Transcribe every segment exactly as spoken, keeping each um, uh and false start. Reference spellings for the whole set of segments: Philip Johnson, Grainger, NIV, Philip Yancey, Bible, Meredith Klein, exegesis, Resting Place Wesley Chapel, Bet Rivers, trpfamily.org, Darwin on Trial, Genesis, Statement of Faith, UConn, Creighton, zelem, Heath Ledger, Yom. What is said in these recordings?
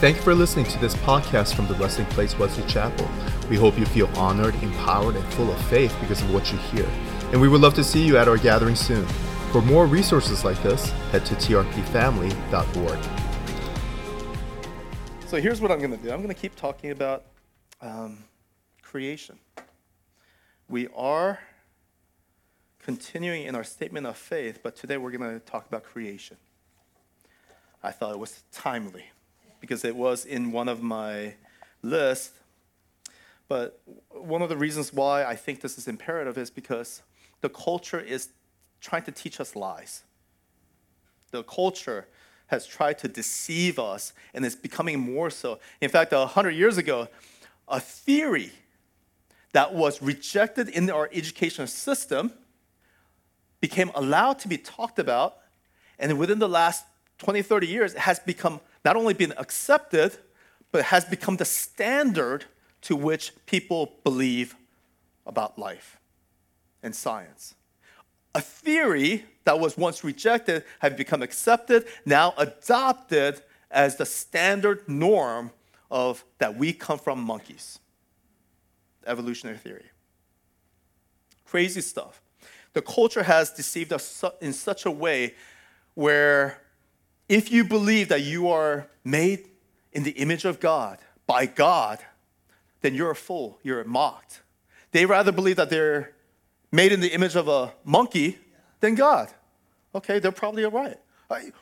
Thank you for listening to this podcast from the Resting Place Wesley Chapel. We hope you feel honored, empowered, and full of faith because of what you hear. And we would love to see you at our gathering soon. For more resources like this, head to T R P family dot org. So here's what I'm going to do. I'm going to keep talking about um, creation. We are continuing in our statement of faith, but today we're going to talk about creation. I thought it was timely because it was in one of my lists. But one of the reasons why I think this is imperative is because the culture is trying to teach us lies. The culture has tried to deceive us, and it's becoming more so. In fact, one hundred years ago, a theory that was rejected in our educational system became allowed to be talked about, and within the last twenty, thirty years, it has become not only been accepted, but it has become the standard to which people believe about life and science. A theory that was once rejected have become accepted, now adopted as the standard norm of that we come from monkeys. Evolutionary theory. Crazy stuff. The culture has deceived us in such a way where if you believe that you are made in the image of God, by God, then you're a fool, you're mocked. They rather believe that they're made in the image of a monkey than God. Okay, they're probably all right.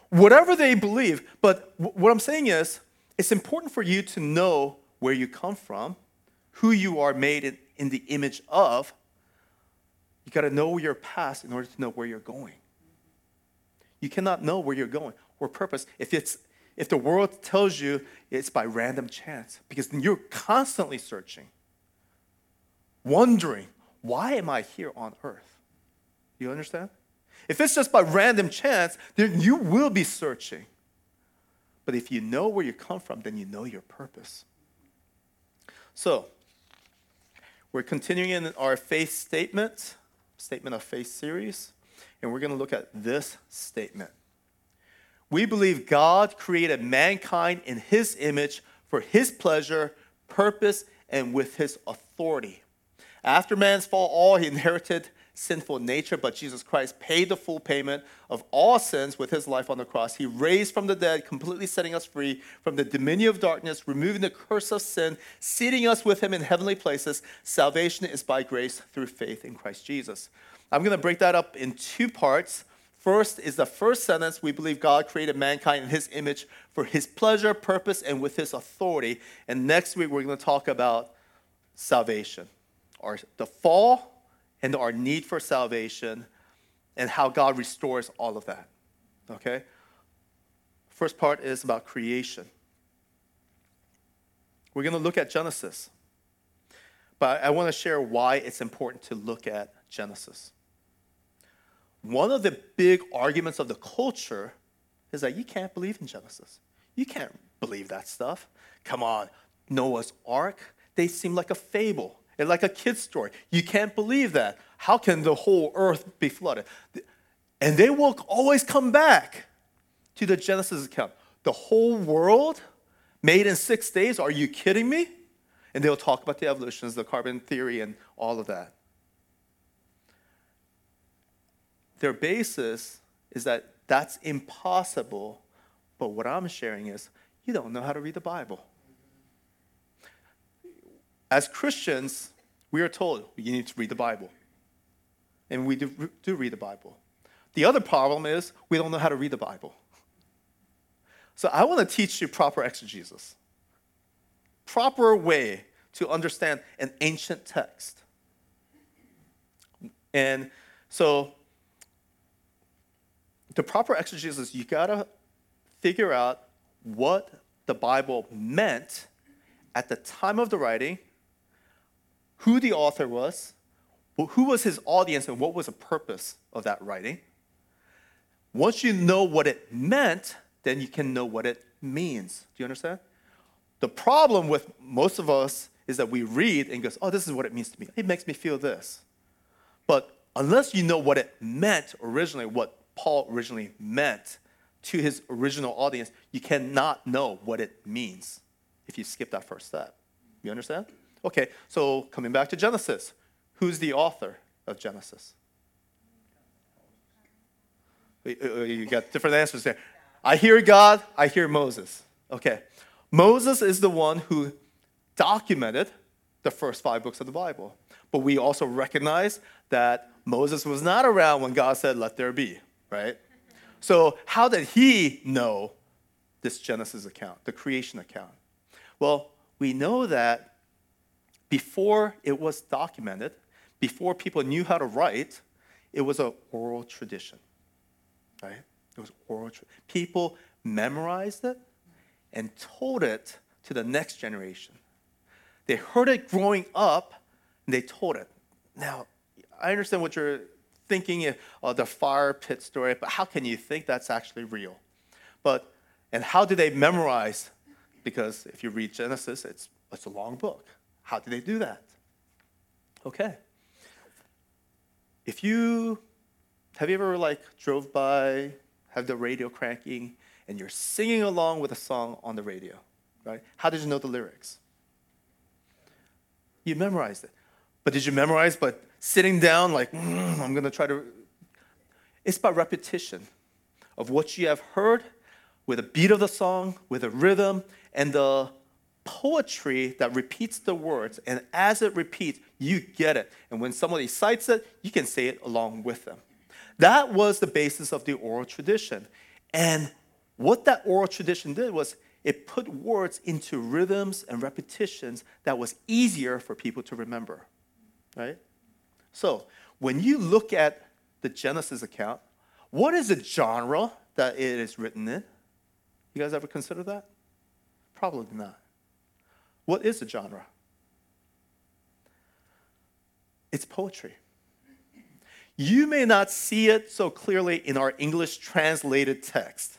Whatever they believe, but what I'm saying is, it's important for you to know where you come from, who you are made in, in the image of. You got to know your past in order to know where you're going. You cannot know where you're going or purpose if it's if the world tells you it's by random chance, because then you're constantly searching, wondering, why am I here on earth? You understand? If it's just by random chance, then you will be searching. But if you know where you come from, then you know your purpose. So, we're continuing in our faith statement, statement of faith series, and we're going to look at this statement. We believe God created mankind in his image for his pleasure, purpose, and with his authority. After man's fall, all he inherited sinful nature, but Jesus Christ paid the full payment of all sins with his life on the cross. He raised from the dead, completely setting us free from the dominion of darkness, removing the curse of sin, seating us with him in heavenly places. Salvation is by grace through faith in Christ Jesus. I'm going to break that up in two parts. First is the first sentence, we believe God created mankind in his image for his pleasure, purpose, and with his authority. And next week we're going to talk about salvation, our the fall, and our need for salvation, and how God restores all of that, okay? First part is about creation. We're going to look at Genesis, but I want to share why it's important to look at Genesis. One of the big arguments of the culture is that you can't believe in Genesis. You can't believe that stuff. Come on, Noah's Ark, they seem like a fable. It's like a kid's story. You can't believe that. How can the whole earth be flooded? And they will always come back to the Genesis account. The whole world made in six days? Are you kidding me? And they'll talk about the evolutions, the carbon theory, and all of that. Their basis is that that's impossible. But what I'm sharing is you don't know how to read the Bible. As Christians, we are told you need to read the Bible. And we do, do read the Bible. The other problem is we don't know how to read the Bible. So I want to teach you proper exegesis, proper way to understand an ancient text. And so the proper exegesis, you got to figure out what the Bible meant at the time of the writing, who the author was, who was his audience, and what was the purpose of that writing. Once you know what it meant, then you can know what it means. Do you understand? The problem with most of us is that we read and go, oh, this is what it means to me. It makes me feel this. But unless you know what it meant originally, what Paul originally meant to his original audience, you cannot know what it means if you skip that first step. You understand? Okay, so coming back to Genesis, who's the author of Genesis? You got different answers there. I hear God, I hear Moses. Okay, Moses is the one who documented the first five books of the Bible. But we also recognize that Moses was not around when God said, let there be, right? So how did he know this Genesis account, the creation account? Well, we know that before it was documented, before people knew how to write, it was an oral tradition, right? It was oral tradition. People memorized it and told it to the next generation. They heard it growing up, and they told it. Now, I understand what you're thinking, uh, the fire pit story, but how can you think that's actually real? But, and how do they memorize? Because if you read Genesis, it's it's a long book. How do they do that? Okay. If you, have you ever like drove by, have the radio cranking, and you're singing along with a song on the radio, right? How did you know the lyrics? You memorized it. But did you memorize, but sitting down like, mm, I'm going to try to, it's by repetition of what you have heard with a beat of the song, with a rhythm, and the poetry that repeats the words. And as it repeats, you get it. And when somebody cites it, you can say it along with them. That was the basis of the oral tradition. And what that oral tradition did was it put words into rhythms and repetitions that was easier for people to remember, right? So when you look at the Genesis account, what is the genre that it is written in? You guys ever consider that? Probably not. What is the genre? It's poetry. You may not see it so clearly in our English translated text.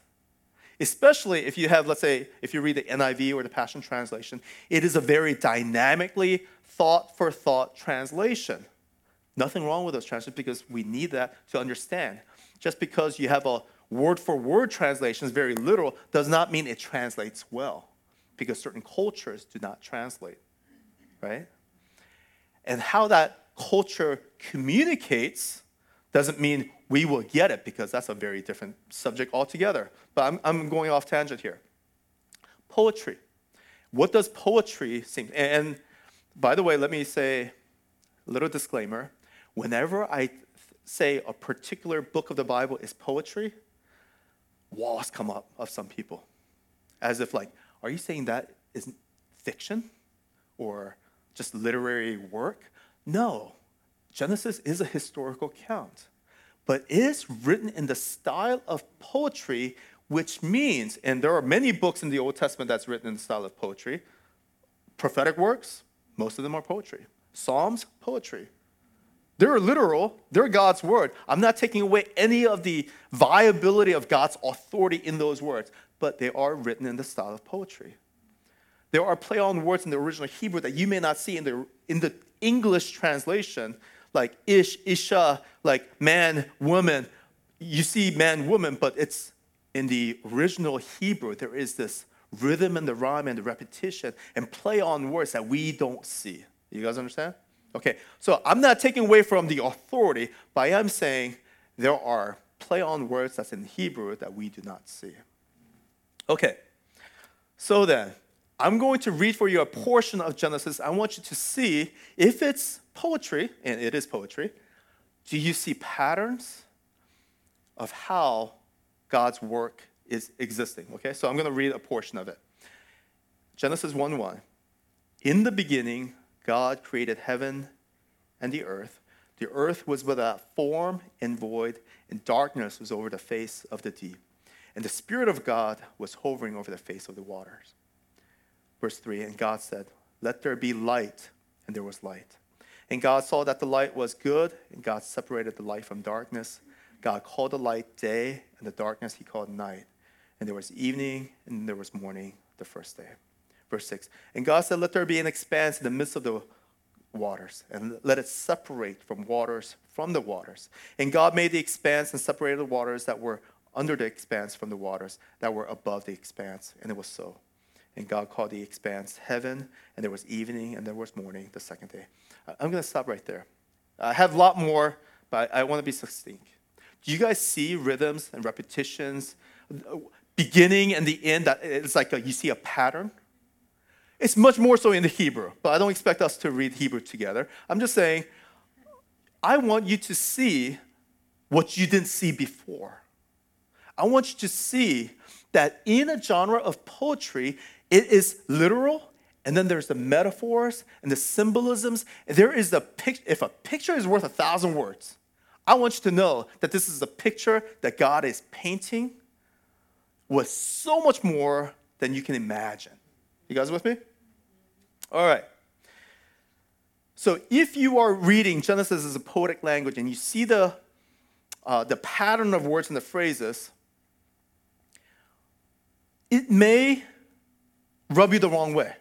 Especially if you have, let's say, if you read the N I V or the Passion Translation, it is a very dynamically thought-for-thought translation. Nothing wrong with those translations because we need that to understand. Just because you have a word-for-word translation is very literal does not mean it translates well because certain cultures do not translate, right? And how that culture communicates doesn't mean we will get it because that's a very different subject altogether. But I'm, I'm going off tangent here. Poetry. What does poetry seem? And, and by the way, let me say a little disclaimer. Whenever I th- say a particular book of the Bible is poetry, walls come up of some people. As if like, are you saying that is fiction or just literary work? No. Genesis is a historical account, but it is written in the style of poetry, which means, and there are many books in the Old Testament that's written in the style of poetry, prophetic works, most of them are poetry. Psalms, poetry. They're literal. They're God's word. I'm not taking away any of the viability of God's authority in those words, but they are written in the style of poetry. There are play on words in the original Hebrew that you may not see in the in the English translation, like ish, isha, like man, woman. You see man, woman, but it's in the original Hebrew. There is this rhythm and the rhyme and the repetition and play on words that we don't see. You guys understand? Okay, so I'm not taking away from the authority, but I am saying there are play on words that's in Hebrew that we do not see. Okay, so then, I'm going to read for you a portion of Genesis. I want you to see if it's poetry, and it is poetry, do you see patterns of how God's work is existing? Okay, so I'm going to read a portion of it. Genesis one one. In the beginning, God created heaven and the earth. The earth was without form and void, and darkness was over the face of the deep. And the Spirit of God was hovering over the face of the waters. Verse three, and God said, let there be light, and there was light. And God saw that the light was good, and God separated the light from darkness. God called the light day, and the darkness he called night. And there was evening, and there was morning, the first day. Verse six, and God said, let there be an expanse in the midst of the waters, and let it separate from waters from the waters. And God made the expanse and separated the waters that were under the expanse from the waters that were above the expanse, and it was so. And God called the expanse heaven, and there was evening, and there was morning the second day. I'm going to stop right there. I have a lot more, but I want to be succinct. Do you guys see rhythms and repetitions, beginning and the end? That it's like a, you see a pattern. It's much more so in the Hebrew, but I don't expect us to read Hebrew together. I'm just saying, I want you to see what you didn't see before. I want you to see that in a genre of poetry, it is literal, and then there's the metaphors and the symbolisms. There is the pic- if a picture is worth a thousand words, I want you to know that this is a picture that God is painting with so much more than you can imagine. You guys with me? All right. So if you are reading Genesis as a poetic language and you see the uh, the pattern of words and the phrases, it may rub you the wrong way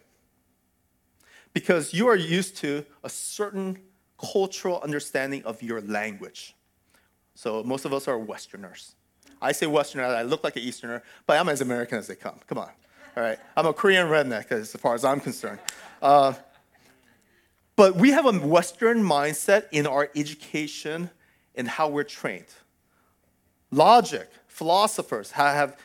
because you are used to a certain cultural understanding of your language. So most of us are Westerners. I say Westerner, I look like an Easterner, but I'm as American as they come. Come on. All right. I'm a Korean redneck as far as I'm concerned. Uh, but we have a Western mindset in our education and how we're trained. Logic, philosophers have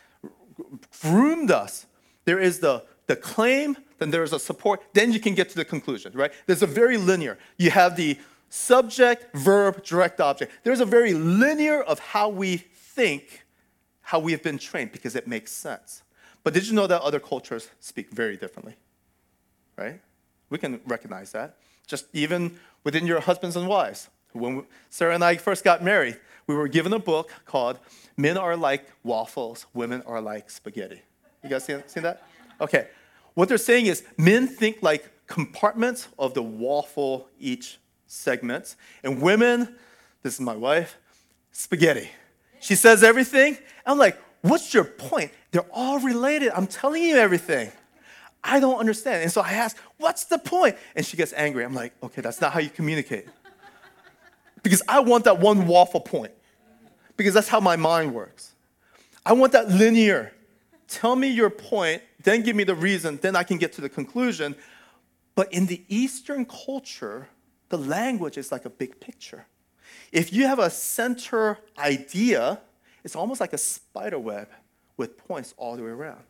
groomed us. There is the, the claim, then there is a support, then you can get to the conclusion, right? There's a very linear. You have the subject, verb, direct object. There's a very linear of how we think, how we have been trained, because it makes sense. But did you know that other cultures speak very differently, right? We can recognize that. Just even within your husbands and wives. When Sarah and I first got married, we were given a book called Men Are Like Waffles, Women Are Like Spaghetti. You guys seen, seen that? Okay. What they're saying is men think like compartments of the waffle each segment, and women, this is my wife, spaghetti. She says everything. I'm like, what's your point? They're all related. I'm telling you everything. I don't understand. And so I ask, what's the point? And she gets angry. I'm like, okay, that's not how you communicate. Because I want that one waffle point. Because that's how my mind works. I want that linear. Tell me your point, then give me the reason, then I can get to the conclusion. But in the Eastern culture, the language is like a big picture. If you have a center idea, it's almost like a spider web with points all the way around.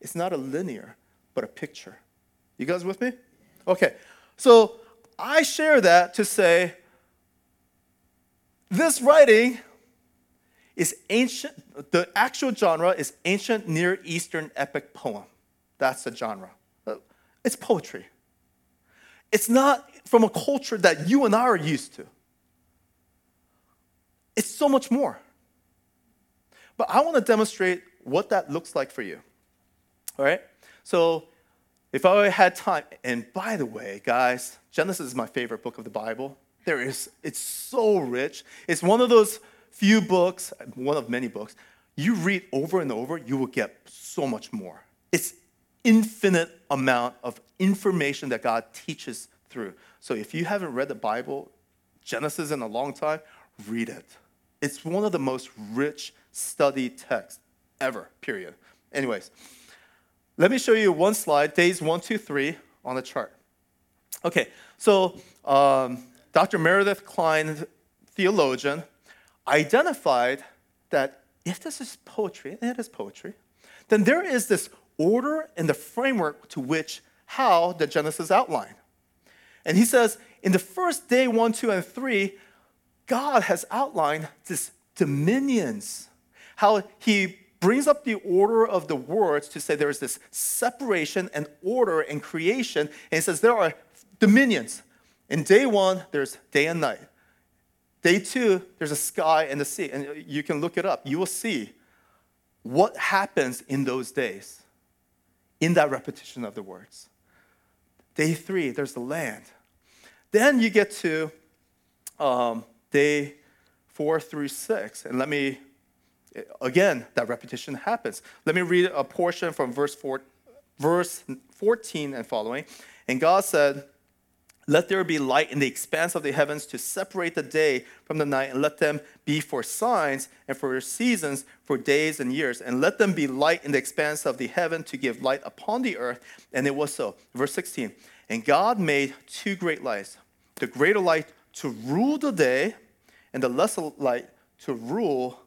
It's not a linear, but a picture. You guys with me? Okay. So I share that to say, this writing is ancient, the actual genre is ancient Near Eastern epic poem. That's the genre. It's poetry. It's not from a culture that you and I are used to. It's so much more. But I want to demonstrate what that looks like for you. All right? So if I had time, and by the way, guys, Genesis is my favorite book of the Bible. There is, it's so rich. It's one of those few books, one of many books, you read over and over, you will get so much more. It's infinite amount of information that God teaches through. So if you haven't read the Bible, Genesis in a long time, read it. It's one of the most rich study texts ever, period. Anyways, let me show you one slide, days one, two, three on the chart. Okay, so um, Doctor Meredith Klein, theologian, identified that if this is poetry, and it is poetry, then there is this order and the framework to which how the Genesis outlined. And he says, in the first day one, two, and three, God has outlined this dominions, how he brings up the order of the words to say there is this separation and order and creation, and he says there are dominions. In day one, there's day and night. Day two, there's a sky and the sea, and you can look it up. You will see what happens in those days, in that repetition of the words. Day three, there's the land. Then you get to um, day four through six, and let me, again, that repetition happens. Let me read a portion from verse four, verse fourteen and following. And God said, Let there be light in the expanse of the heavens to separate the day from the night, and let them be for signs and for seasons, for days and years. And let them be light in the expanse of the heaven to give light upon the earth. And it was so. Verse sixteen, and God made two great lights, the greater light to rule the day and the lesser light to rule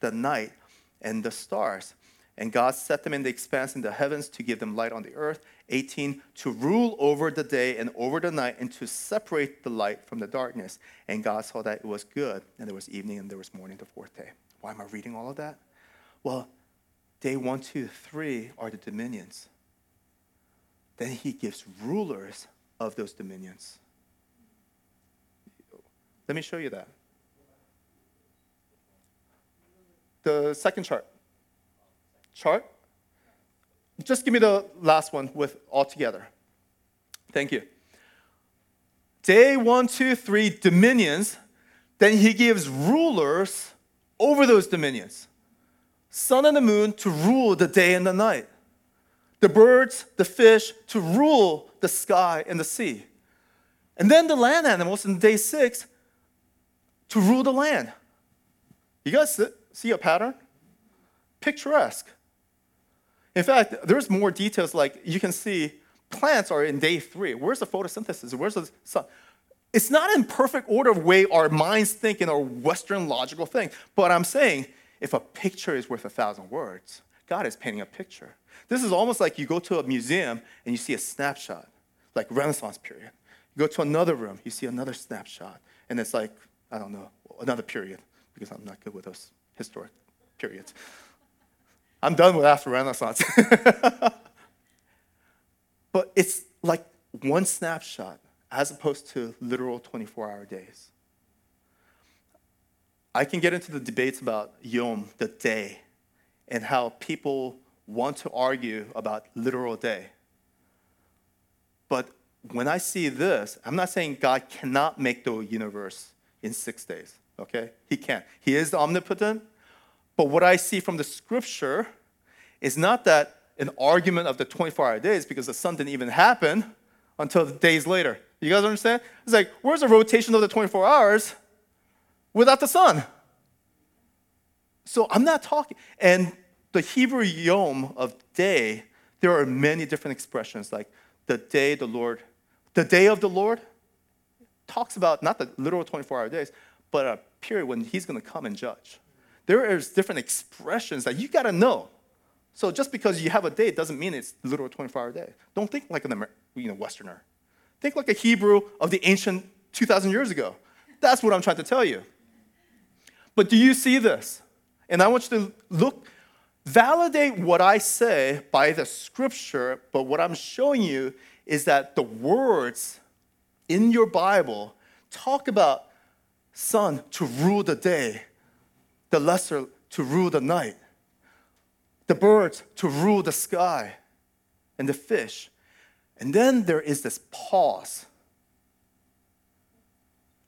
the night and the stars. And God set them in the expanse in the heavens to give them light on the earth. eighteen, to rule over the day and over the night and to separate the light from the darkness. And God saw that it was good. And there was evening and there was morning the fourth day. Why am I reading all of that? Well, day one, two, three are the dominions. Then he gives rulers of those dominions. Let me show you that. The second chart. Chart? Just give me the last one with all together. Thank you. Day one, two, three, dominions. Then he gives rulers over those dominions. Sun and the moon to rule the day and the night. The birds, the fish to rule the sky and the sea. And then the land animals in day six to rule the land. You guys see a pattern? Picturesque. In fact, there's more details, like you can see plants are in day three. Where's the photosynthesis? Where's the sun? It's not in perfect order of way our minds think in our Western logical thing. But I'm saying if a picture is worth a thousand words, God is painting a picture. This is almost like you go to a museum and you see a snapshot, like Renaissance period. You go to another room, you see another snapshot. And it's like, I don't know, another period, because I'm not good with those historic periods. I'm done with after Renaissance. But it's like one snapshot as opposed to literal twenty-four-hour days. I can get into the debates about Yom, the day, and how people want to argue about literal day. But when I see this, I'm not saying God cannot make the universe in six days, okay? He can. He is omnipotent. But what I see from the scripture is not that an argument of the twenty-four-hour days, because the sun didn't even happen until days later. You guys understand? It's like, where's the rotation of the twenty-four hours without the sun? So I'm not talking. And the Hebrew yom of day, there are many different expressions, like the day the Lord, the day of the Lord talks about not the literal twenty-four-hour days, but a period when he's going to come and judge. There is different expressions that you got to know. So just because you have a day doesn't mean it's literal twenty-four-hour day. Don't think like an Amer- you know, Westerner. Think like a Hebrew of the ancient two thousand years ago. That's what I'm trying to tell you. But do you see this? And I want you to look, validate what I say by the scripture, but what I'm showing you is that the words in your Bible talk about sun to rule the day, the lesser to rule the night, the birds to rule the sky, and the fish. And then there is this pause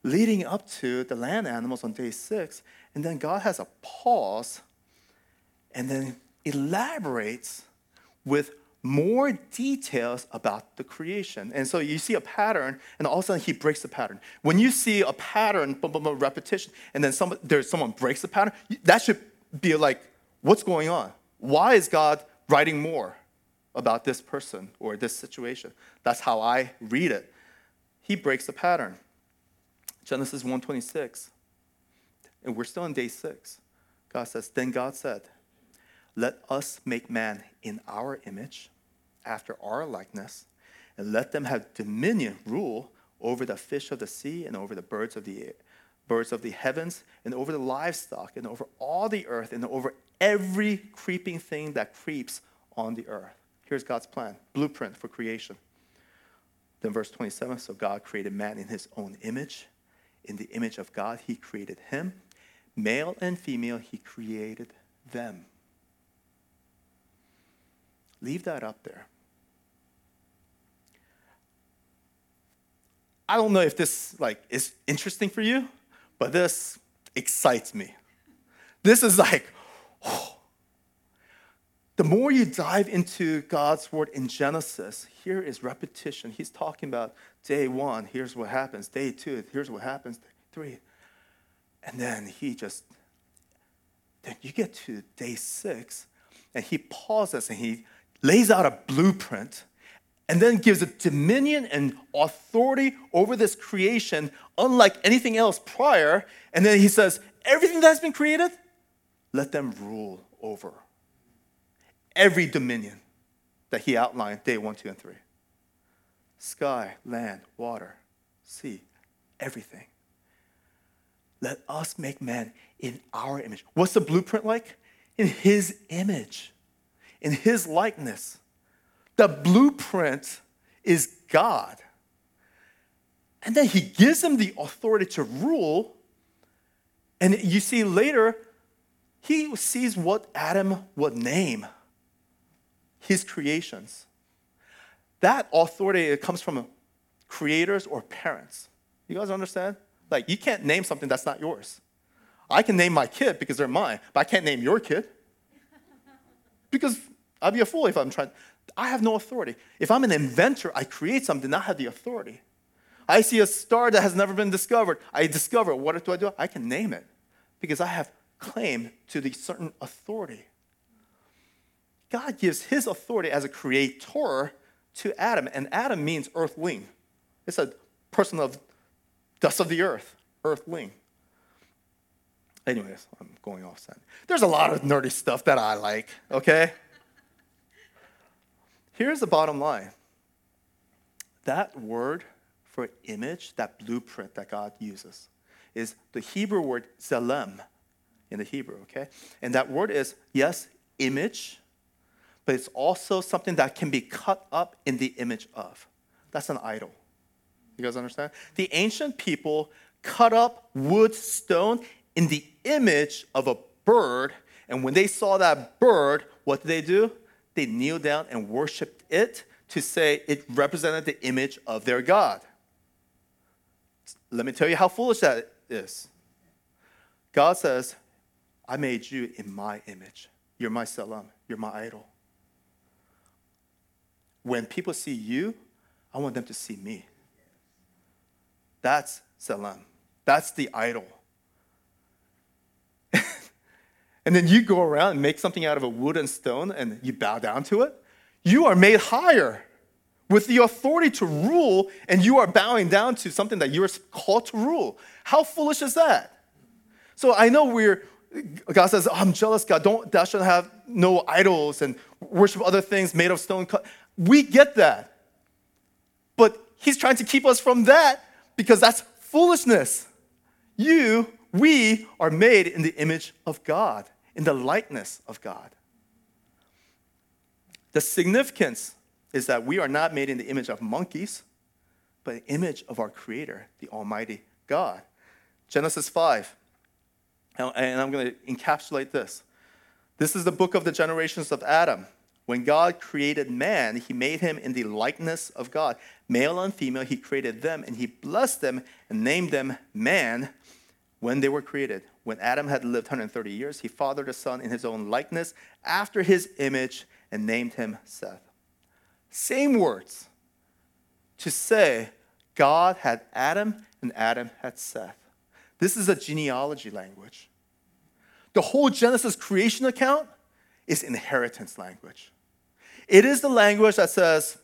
leading up to the land animals on day six, and then God has a pause and then elaborates with more details about the creation. And so you see a pattern, and all of a sudden he breaks the pattern. When you see a pattern, boom, boom, boom, repetition, and then some, there's someone breaks the pattern, that should be like, what's going on? Why is God writing more about this person or this situation? That's how I read it. He breaks the pattern. Genesis one twenty-six, and we're still on day six. God says, then God said, let us make man in our image, after our likeness, and let them have dominion, rule over the fish of the sea and over the birds of the air, birds of the heavens and over the livestock and over all the earth and over every creeping thing that creeps on the earth. Here's God's plan, blueprint for creation. Then verse twenty-seven, so God created man in his own image. In the image of God, he created him. Male and female, he created them. Leave that up there. I don't know if this like is interesting for you, but this excites me. This is like, oh. The more you dive into God's word in Genesis, here is repetition. He's talking about day one, here's what happens. Day two, here's what happens. Day three. And then he just, then you get to day six, and he pauses and he lays out a blueprint and then gives a dominion and authority over this creation unlike anything else prior. And then he says, everything that's been created, let them rule over. Every dominion that he outlined, day one, two, and three. Sky, land, water, sea, everything. Let us make man in our image. What's the blueprint like? In his image, in his likeness. The blueprint is God. And then he gives them the authority to rule. And you see later, he sees what Adam would name his creations. That authority, it comes from creators or parents. You guys understand? Like, you can't name something that's not yours. I can name my kid because they're mine, but I can't name your kid. Because I'd be a fool if I'm trying. I have no authority. If I'm an inventor, I create something, I have the authority. I see a star that has never been discovered. I discover it. What do I do? I can name it because I have claim to the certain authority. God gives his authority as a creator to Adam, and Adam means earthling. It's a person of dust of the earth, earthling. Anyways, I'm going off center. There's a lot of nerdy stuff that I like, okay? Here's the bottom line. That word for image, that blueprint that God uses, is the Hebrew word zelem in the Hebrew, okay? And that word is, yes, image, but it's also something that can be cut up in the image of. That's an idol. You guys understand? The ancient people cut up wood, stone in the image of a bird. And when they saw that bird, what did they do? They kneeled down and worshiped it to say it represented the image of their God. Let me tell you how foolish that is. God says, I made you in my image. You're my salam. You're my idol. When people see you, I want them to see me. That's salam. That's the idol. And then you go around and make something out of a wood and stone and you bow down to it. You are made higher with the authority to rule, and you are bowing down to something that you are called to rule. How foolish is that? So I know we're, God says, oh, I'm jealous, God. Don't, thou shalt have no idols and worship other things made of stone. We get that. But he's trying to keep us from that because that's foolishness. You, we are made in the image of God, in the likeness of God. The significance is that we are not made in the image of monkeys, but the image of our Creator, the Almighty God. Genesis five, and I'm going to encapsulate this. This is the book of the generations of Adam. When God created man, he made him in the likeness of God. Male and female, he created them, and he blessed them and named them man when they were created. When Adam had lived one hundred thirty years, he fathered a son in his own likeness after his image and named him Seth. Same words to say God had Adam and Adam had Seth. This is a genealogy language. The whole Genesis creation account is inheritance language. It is the language that says,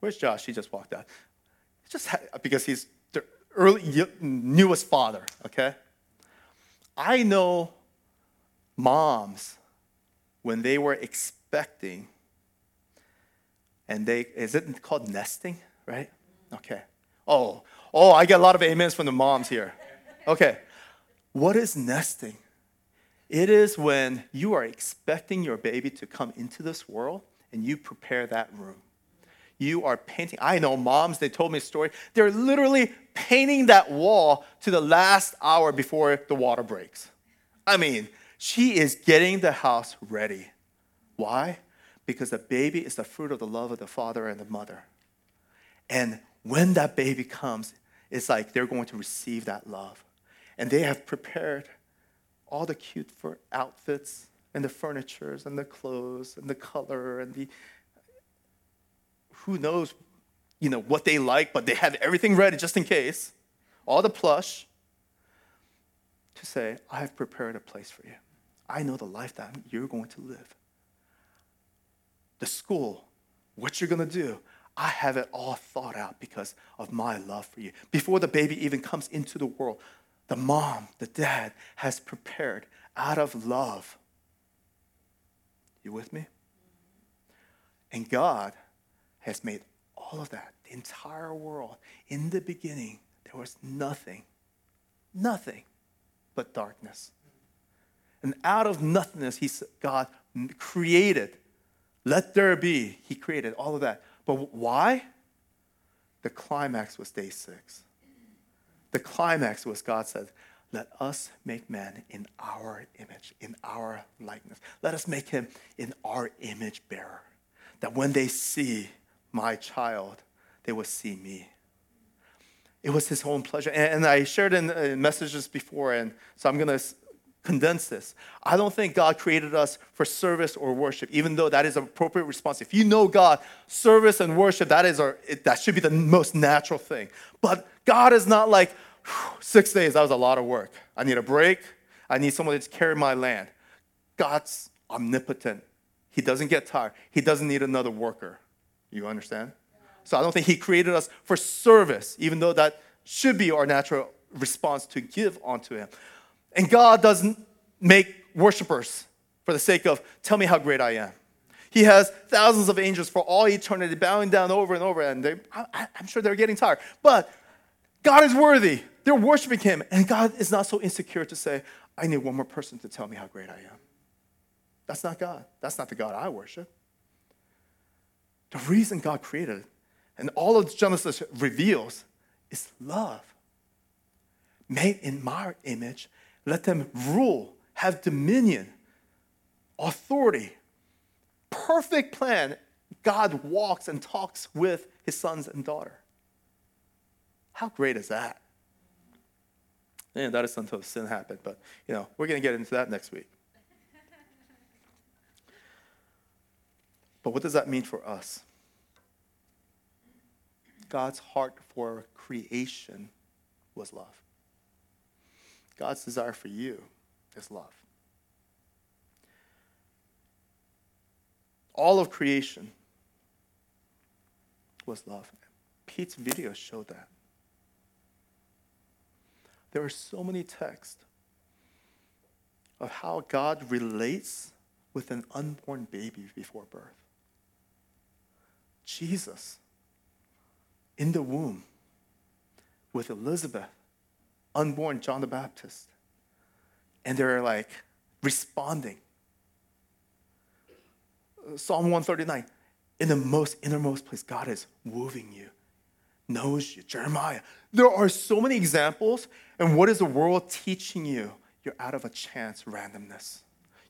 where's Josh? He just walked out. Just because he's the early, newest father, okay? I know moms, when they were expecting, and they, is it called nesting, right? Okay. Oh, oh, I get a lot of amens from the moms here. Okay. What is nesting? It is when you are expecting your baby to come into this world and you prepare that room. You are painting. I know moms, they told me a story. They're literally painting that wall to the last hour before the water breaks. I mean, she is getting the house ready. Why? Because the baby is the fruit of the love of the father and the mother. And when that baby comes, it's like they're going to receive that love. And they have prepared all the cute for outfits and the furnitures and the clothes and the color and the, who knows, you know, what they like, but they have everything ready just in case, all the plush, to say, I have prepared a place for you. I know the life that you're going to live. The school, what you're going to do, I have it all thought out because of my love for you. Before the baby even comes into the world, the mom, the dad has prepared out of love. You with me? And God has made all of that, the entire world. In the beginning, there was nothing, nothing but darkness. And out of nothingness, he, God created. Let there be. He created all of that. But why? The climax was day six. The climax was God said, let us make man in our image, in our likeness. Let us make him in our image bearer. That when they see my child, they will see me. It was his own pleasure. And I shared in messages before, and so I'm going to condense this. I don't think God created us for service or worship, even though that is an appropriate response. If you know God, service and worship, that is our, it, that should be the most natural thing. But God is not like, six days, that was a lot of work. I need a break. I need someone to carry my land. God's omnipotent. He doesn't get tired. He doesn't need another worker. You understand? So I don't think he created us for service, even though that should be our natural response to give onto him. And God doesn't make worshipers for the sake of, tell me how great I am. He has thousands of angels for all eternity bowing down over and over, and they, I, I'm sure they're getting tired. But God is worthy. They're worshiping him, and God is not so insecure to say, I need one more person to tell me how great I am. That's not God. That's not the God I worship. The reason God created, and all of Genesis reveals, is love. Made in my image, let them rule, have dominion, authority. Perfect plan. God walks and talks with his sons and daughter. How great is that? And that is until sin happened, but you know, we're going to get into that next week. But what does that mean for us? God's heart for creation was love. God's desire for you is love. All of creation was love. Pete's video showed that. There are so many texts of how God relates with an unborn baby before birth. Jesus, in the womb, with Elizabeth, unborn John the Baptist. And they're like responding. Psalm one thirty-nine, in the most innermost place, God is wooing you, knows you. Jeremiah, there are so many examples. And what is the world teaching you? You're out of a chance randomness.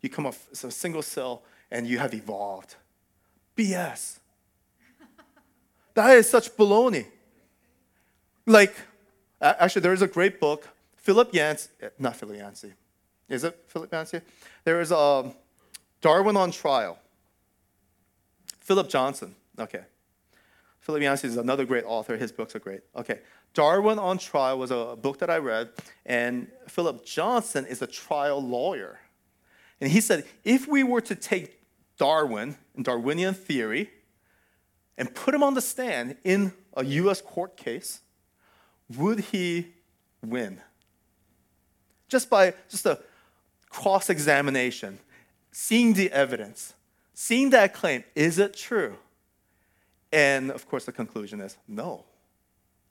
You come up as a single cell and you have evolved. B S. That is such baloney. Like, actually, there is a great book, Philip Yancey, not Philip Yancey. Is it Philip Yancey? There is a Darwin on Trial. Philip Johnson, okay. Philip Yancey is another great author. His books are great. Okay, Darwin on Trial was a book that I read, and Philip Johnson is a trial lawyer. And he said, if we were to take Darwin and Darwinian theory and put him on the stand in a U S court case, would he win? Just by just a cross-examination, seeing the evidence, seeing that claim, is it true? And, of course, the conclusion is no.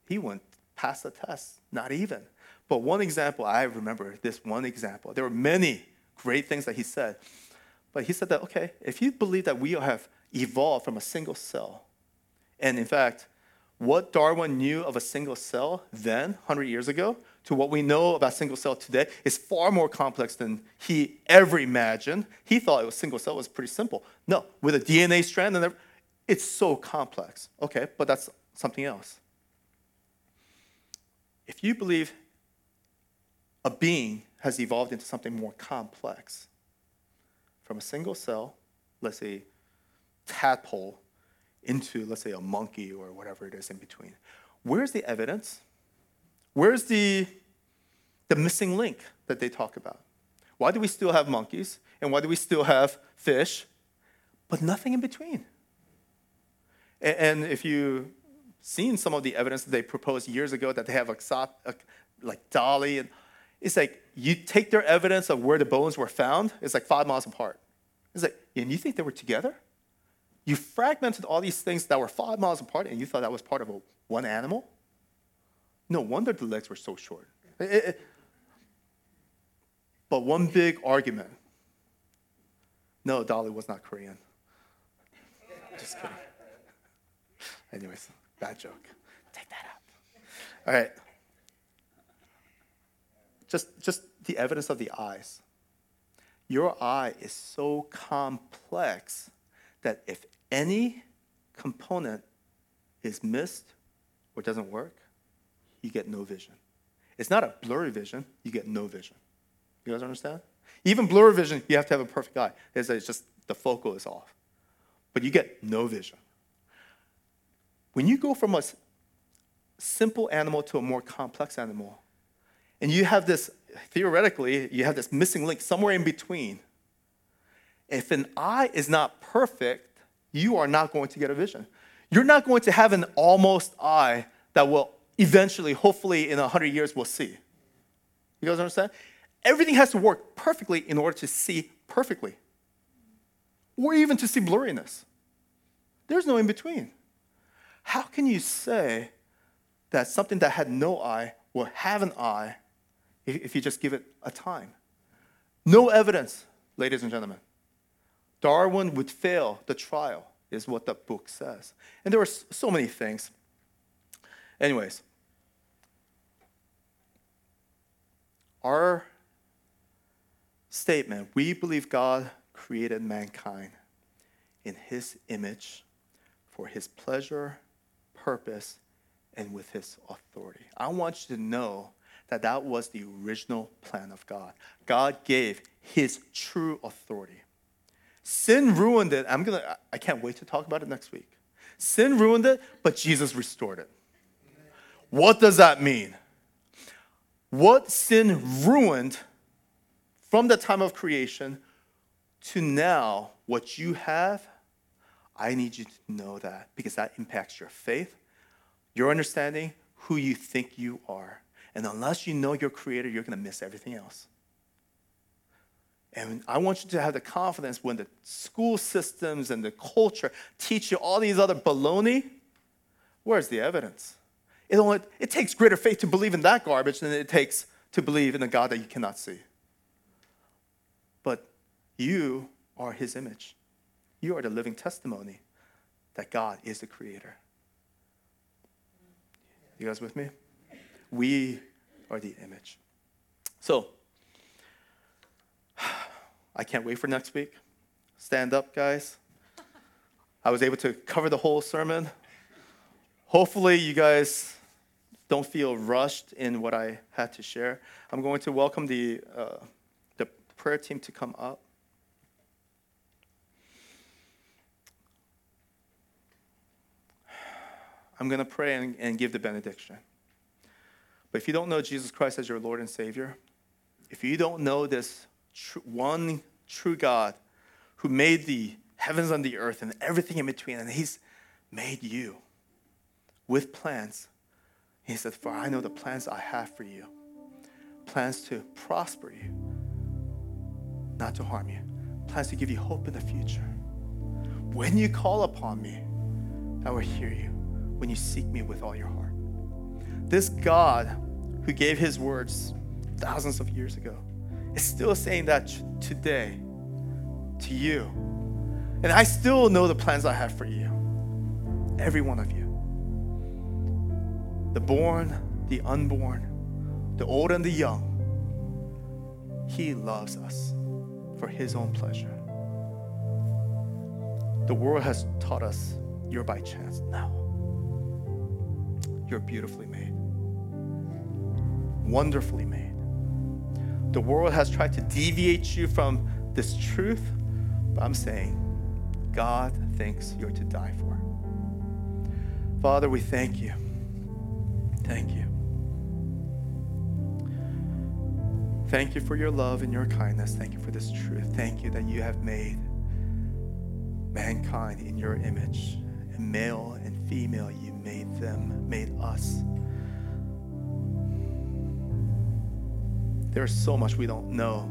He wouldn't pass the test, not even. But one example, I remember this one example. There were many great things that he said. But he said that, okay, if you believe that we have evolved from a single cell, and, in fact, what Darwin knew of a single cell then, one hundred years ago, to what we know about single cell today is far more complex than he ever imagined. He thought it was single cell was pretty simple. No, with a D N A strand, and it's so complex. Okay, but that's something else. If you believe a being has evolved into something more complex from a single cell, let's say tadpole, into, let's say, a monkey or whatever it is in between. Where's the evidence? Where's the, the missing link that they talk about? Why do we still have monkeys? And why do we still have fish? But nothing in between. And, and if you've seen some of the evidence that they proposed years ago that they have like Dolly, and it's like you take their evidence of where the bones were found, it's like five miles apart. It's like, and you think they were together? You fragmented all these things that were five miles apart, and you thought that was part of a, one animal? No wonder the legs were so short. It, it, but one big argument. No, Dolly was not Korean. Just kidding. Anyways, bad joke. Take that out. All right. Just, just the evidence of the eyes. Your eye is so complex that if any component is missed or doesn't work, you get no vision. It's not a blurry vision, you get no vision. You guys understand? Even blurry vision, you have to have a perfect eye. It's just the focal is off. But you get no vision. When you go from a simple animal to a more complex animal, and you have this, theoretically, you have this missing link somewhere in between. If an eye is not perfect, you are not going to get a vision. You're not going to have an almost eye that will eventually, hopefully in one hundred years, will see. You guys understand? Everything has to work perfectly in order to see perfectly. Or even to see blurriness. There's no in between. How can you say that something that had no eye will have an eye if you just give it a time? No evidence, ladies and gentlemen. Darwin would fail the trial, is what the book says. And there were so many things. Anyways, our statement, we believe God created mankind in his image for his pleasure, purpose, and with his authority. I want you to know that that was the original plan of God. God gave his true authority. Sin ruined it. I'm gonna, I can't wait to talk about it next week. Sin ruined it, but Jesus restored it. What does that mean? What sin ruined from the time of creation to now, what you have, I need you to know that because that impacts your faith, your understanding, who you think you are. And unless you know your Creator, you're going to miss everything else. And I want you to have the confidence when the school systems and the culture teach you all these other baloney, where's the evidence? It only, it takes greater faith to believe in that garbage than it takes to believe in a God that you cannot see. But you are his image. You are the living testimony that God is the Creator. You guys with me? We are the image. So, I can't wait for next week. Stand up, guys. I was able to cover the whole sermon. Hopefully, you guys don't feel rushed in what I had to share. I'm going to welcome the uh, the prayer team to come up. I'm going to pray and, and give the benediction. But if you don't know Jesus Christ as your Lord and Savior, if you don't know this True, one true God who made the heavens and the earth and everything in between, and he's made you with plans. He said, for I know the plans I have for you, plans to prosper you, not to harm you, plans to give you hope in the future. When you call upon me, I will hear you when you seek me with all your heart. This God who gave his words thousands of years ago, it's still saying that today to you. And I still know the plans I have for you. Every one of you. The born, the unborn, the old and the young. He loves us for his own pleasure. The world has taught us you're by chance. No. You're beautifully made. Wonderfully made. The world has tried to deviate you from this truth But I'm saying, God thinks you're to die for. Father, we thank you. Thank you. Thank you for your love and your kindness. Thank you for this truth. Thank you that you have made mankind in your image. And male and female, you made them, made us. There's so much we don't know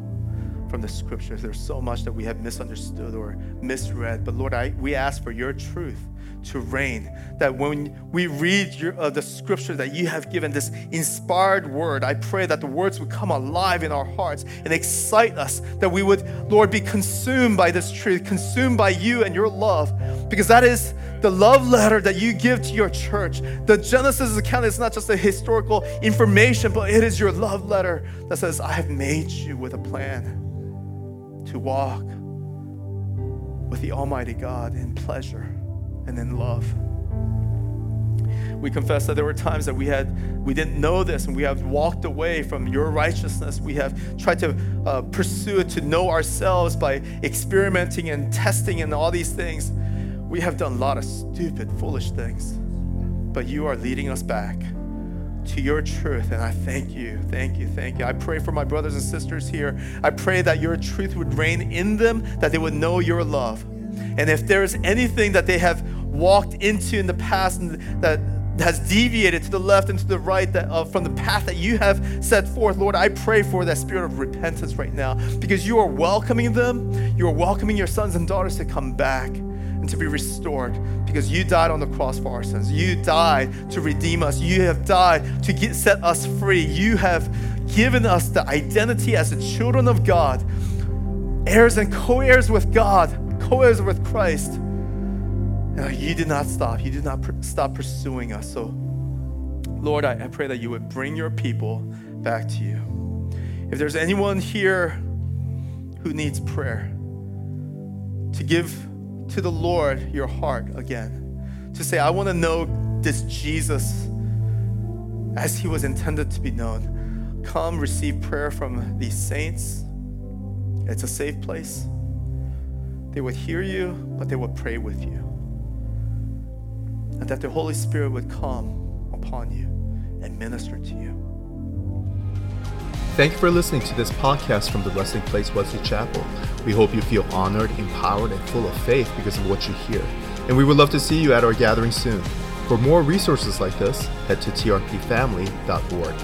from the scriptures. There's so much that we have misunderstood or misread. But Lord, I, we ask for your truth to reign, that when we read your, uh, the scripture that you have given, this inspired word, I pray that the words would come alive in our hearts and excite us, that we would, Lord, be consumed by this truth, consumed by you and your love, because that is the love letter that you give to your church. The Genesis account is not just a historical information, but it is your love letter that says, I have made you with a plan to walk with the Almighty God in pleasure and in love. We confess that there were times that we had, we didn't know this, and we have walked away from your righteousness. We have tried to uh, pursue it to know ourselves by experimenting and testing and all these things. We have done a lot of stupid, foolish things, but you are leading us back to your truth, and I thank you, thank you, thank you. I pray for my brothers and sisters here. I pray that your truth would reign in them, that they would know your love. And if there is anything that they have walked into in the past and that has deviated to the left and to the right that, uh, from the path that you have set forth, Lord, I pray for that spirit of repentance right now, because you are welcoming them. You are welcoming your sons and daughters to come back and to be restored, because you died on the cross for our sins. You died to redeem us. You have died to get, set us free. You have given us the identity as the children of God, heirs and co-heirs with God, co-heirs with Christ. And you did not stop. You did not pr- stop pursuing us. So, Lord, I, I pray that you would bring your people back to you. If there's anyone here who needs prayer, to give to the Lord your heart again, to say, I want to know this Jesus as he was intended to be known, come receive prayer from these saints. It's a safe place. They would hear you, but they would pray with you. And that the Holy Spirit would come upon you and minister to you. Thank you for listening to this podcast from the Resting Place Wesley Chapel. We hope you feel honored, empowered, and full of faith because of what you hear. And we would love to see you at our gathering soon. For more resources like this, head to t r p family dot org.